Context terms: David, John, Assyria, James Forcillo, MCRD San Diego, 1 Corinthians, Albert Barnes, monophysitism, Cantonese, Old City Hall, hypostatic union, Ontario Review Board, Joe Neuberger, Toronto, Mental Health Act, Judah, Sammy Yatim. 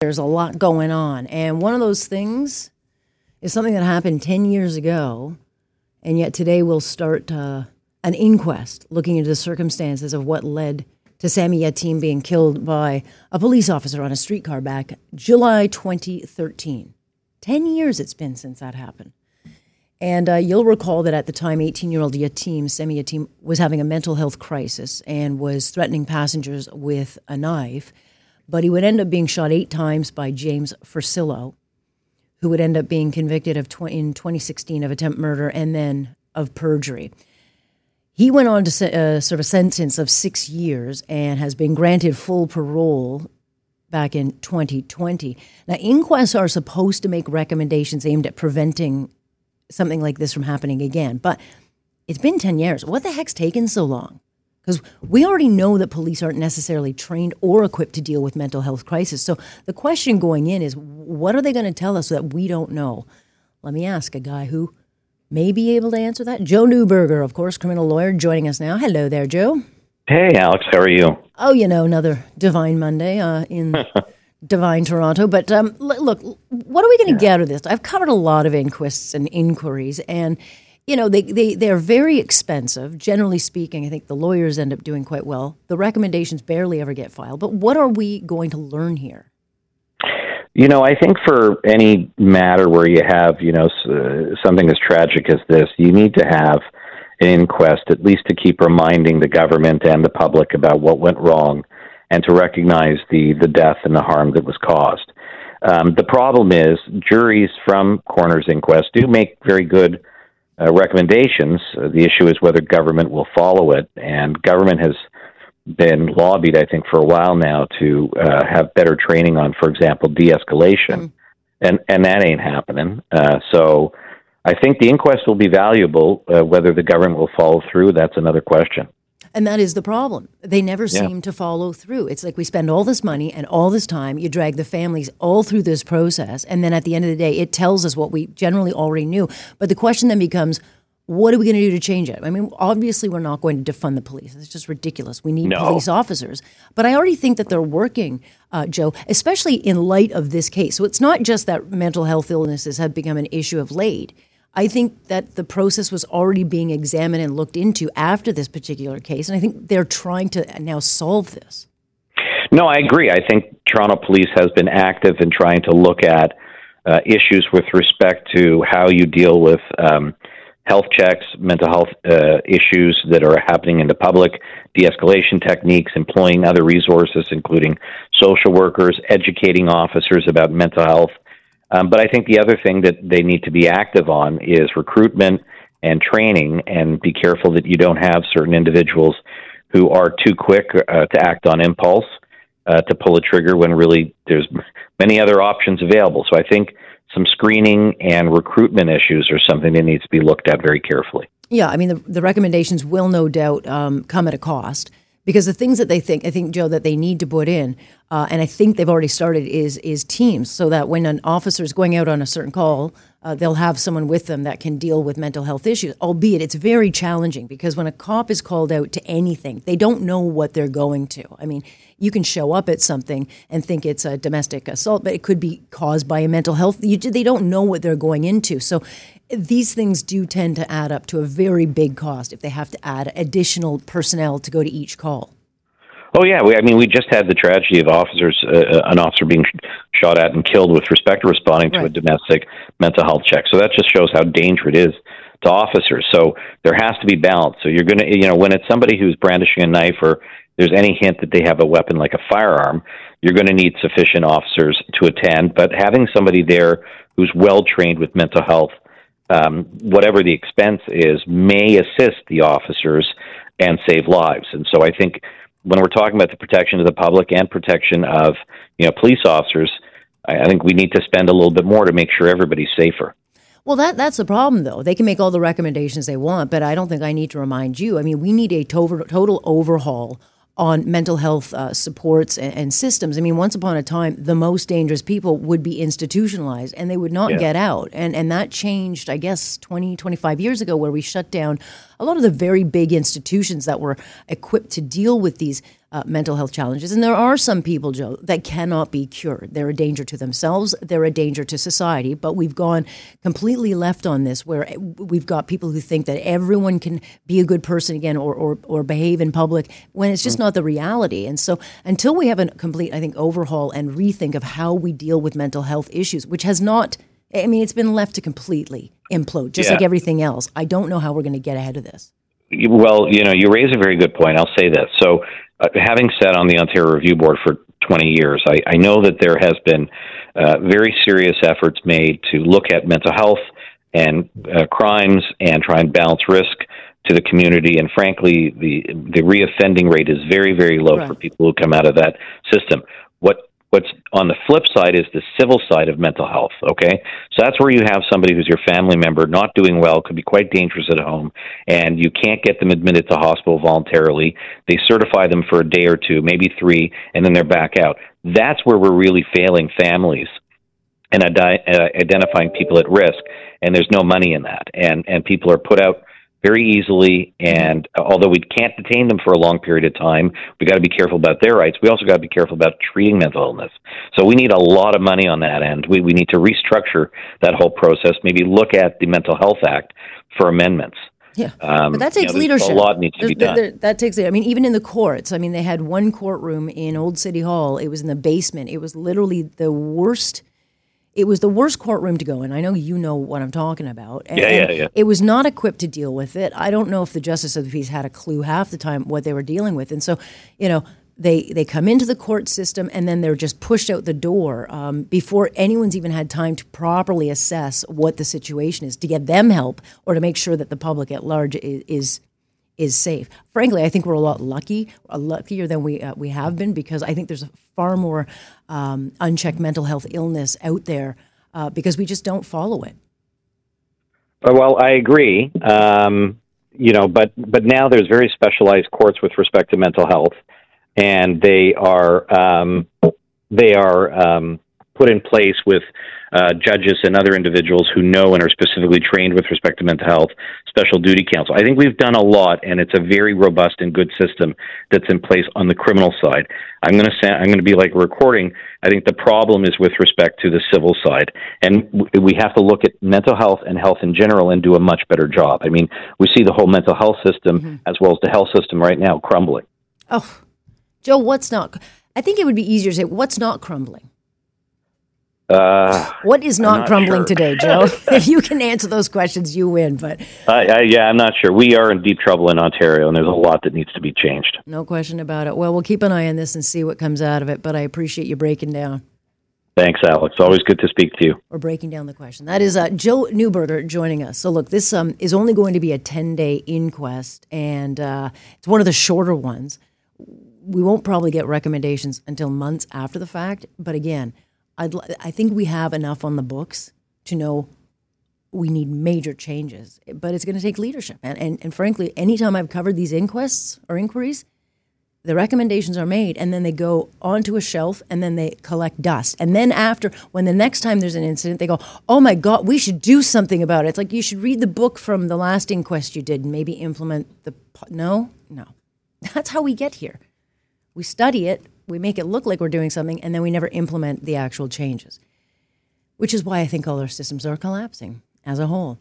There's a lot going on. And one of those things is something that happened 10 years ago, and yet today we'll start an inquest looking into the circumstances of what led to Sammy Yatim being killed by a police officer on a streetcar back July 2013. 10 years it's been since that happened. And you'll recall that at the time, 18-year-old Yatim, Sammy Yatim, was having a mental health crisis and was threatening passengers with a knife. But he would end up being shot 8 times by James Forcillo, who would end up being convicted of in 2016 of attempted murder and then of perjury. He went on to serve a sentence of 6 years and has been granted full parole back in 2020. Now, inquests are supposed to make recommendations aimed at preventing something like this from happening again. But it's been 10 years. What the heck's taken so long? Because we already know that police aren't necessarily trained or equipped to deal with mental health crisis. So the question going in is, what are they going to tell us that we don't know? Let me ask a guy who may be able to answer that. Joe Neuberger, of course, criminal lawyer, joining us now. Hello there, Joe. Hey, Alex. How are you? Oh, you know, another Divine Monday in Divine Toronto. But look, what are we going to get out of this? I've covered a lot of inquests and inquiries, and you know, they're very expensive. Generally speaking, I think the lawyers end up doing quite well. The recommendations barely ever get filed. But what are we going to learn here? You know, I think for any matter where you have, you know, something as tragic as this, you need to have an inquest, at least to keep reminding the government and the public about what went wrong and to recognize the death and the harm that was caused. The problem is juries from coroner's inquests do make very good recommendations. The issue is whether government will follow it, and government has been lobbied, I think, for a while now to have better training on, for example, de-escalation, and that ain't happening. So I think the inquest will be valuable. Whether the government will follow through, that's another question. And that is the problem. They never seem to follow through. It's like we spend all this money and all this time. You drag the families all through this process. And then at the end of the day, it tells us what we generally already knew. But the question then becomes, what are we going to do to change it? I mean, obviously, we're not going to defund the police. It's just ridiculous. We need police officers. But I already think that they're working, Joe, especially in light of this case. So it's not just that mental health illnesses have become an issue of late. I think that the process was already being examined and looked into after this particular case, and I think they're trying to now solve this. No, I agree. I think Toronto Police has been active in trying to look at issues with respect to how you deal with health checks, mental health issues that are happening in the public, de-escalation techniques, employing other resources, including social workers, educating officers about mental health. But I think the other thing that they need to be active on is recruitment and training, and be careful that you don't have certain individuals who are too quick to act on impulse, to pull a trigger when really there's many other options available. So I think some screening and recruitment issues are something that needs to be looked at very carefully. Yeah, I mean, the recommendations will no doubt come at a cost. Because the things that they think, I think, Joe, that they need to put in, and I think they've already started, is teams, so that when an officer is going out on a certain call, they'll have someone with them that can deal with mental health issues, albeit it's very challenging, because when a cop is called out to anything, they don't know what they're going to. I mean, you can show up at something and think it's a domestic assault, but it could be caused by a mental health. They don't know what they're going into. So these things do tend to add up to a very big cost if they have to add additional personnel to go to each call. Oh, yeah. We just had the tragedy of an officer being shot at and killed with respect to responding to a domestic mental health check. So that just shows how dangerous it is to officers. So there has to be balance. So you're going to, when it's somebody who's brandishing a knife or there's any hint that they have a weapon like a firearm, you're going to need sufficient officers to attend. But having somebody there who's well-trained with mental health, whatever the expense is, may assist the officers and save lives. And so I think when we're talking about the protection of the public and protection of, police officers, I think we need to spend a little bit more to make sure everybody's safer. Well, that's the problem, though. They can make all the recommendations they want, but I don't think I need to remind you. I mean, we need a total overhaul on mental health supports and systems. I mean, once upon a time, the most dangerous people would be institutionalized and they would not get out. And that changed, I guess, 20, 25 years ago, where we shut down a lot of the very big institutions that were equipped to deal with these mental health challenges. And there are some people, Joe, that cannot be cured. They're a danger to themselves. They're a danger to society. But we've gone completely left on this, where we've got people who think that everyone can be a good person again or behave in public, when it's just not the reality. And so until we have a complete, I think, overhaul and rethink of how we deal with mental health issues, which has not, I mean, it's been left to completely implode, just like everything else. I don't know how we're going to get ahead of this. Well, you know, you raise a very good point. I'll say this. So having sat on the Ontario Review Board for 20 years, I know that there has been very serious efforts made to look at mental health and crimes and try and balance risk to the community. And frankly, the reoffending rate is very, very low for people who come out of that system. What's on the flip side is the civil side of mental health, okay? So that's where you have somebody who's your family member not doing well, could be quite dangerous at home, and you can't get them admitted to hospital voluntarily. They certify them for a day or two, maybe three, and then they're back out. That's where we're really failing families and identifying people at risk, and there's no money in that. And people are put out very easily, and although we can't detain them for a long period of time, we got to be careful about their rights. We also got to be careful about treating mental illness. So we need a lot of money on that end. We need to restructure that whole process, maybe look at the Mental Health Act for amendments. Yeah, but that takes leadership. A lot needs to be done. That takes it. I mean, even in the courts. I mean, they had one courtroom in Old City Hall. It was in the basement. It was literally the worst. It was the worst courtroom to go in. I know you know what I'm talking about. And, it was not equipped to deal with it. I don't know if the justice of the peace had a clue half the time what they were dealing with. And so, you know, they come into the court system and then they're just pushed out the door before anyone's even had time to properly assess what the situation is, to get them help or to make sure that the public at large is safe. Frankly, I think we're a lot luckier than we have been, because I think there's far more unchecked mental health illness out there because we just don't follow it. Well, I agree. You know, but now there's very specialized courts with respect to mental health, and they are put in place with judges and other individuals who know and are specifically trained with respect to mental health, special duty counsel. I think we've done a lot, and it's a very robust and good system that's in place on the criminal side. I'm going to be like recording. I think the problem is with respect to the civil side, and we have to look at mental health and health in general and do a much better job. I mean, we see the whole mental health system as well as the health system right now crumbling. Oh, Joe, what's not? I think it would be easier to say what's not crumbling. What is not crumbling today, Joe? If you can answer those questions, you win. But I'm not sure. We are in deep trouble in Ontario, and there's a lot that needs to be changed. No question about it. Well, we'll keep an eye on this and see what comes out of it, but I appreciate you breaking down. Thanks, Alex. Always good to speak to you. We're breaking down the question. That is Joe Neuberger joining us. So, look, this is only going to be a 10-day inquest, and it's one of the shorter ones. We won't probably get recommendations until months after the fact, but again, I think we have enough on the books to know we need major changes, but it's going to take leadership. And frankly, anytime I've covered these inquests or inquiries, the recommendations are made and then they go onto a shelf and then they collect dust. And then when the next time there's an incident, they go, oh my God, we should do something about it. It's like, you should read the book from the last inquest you did and maybe implement no. That's how we get here. We study it. We make it look like we're doing something, and then we never implement the actual changes, which is why I think all our systems are collapsing as a whole.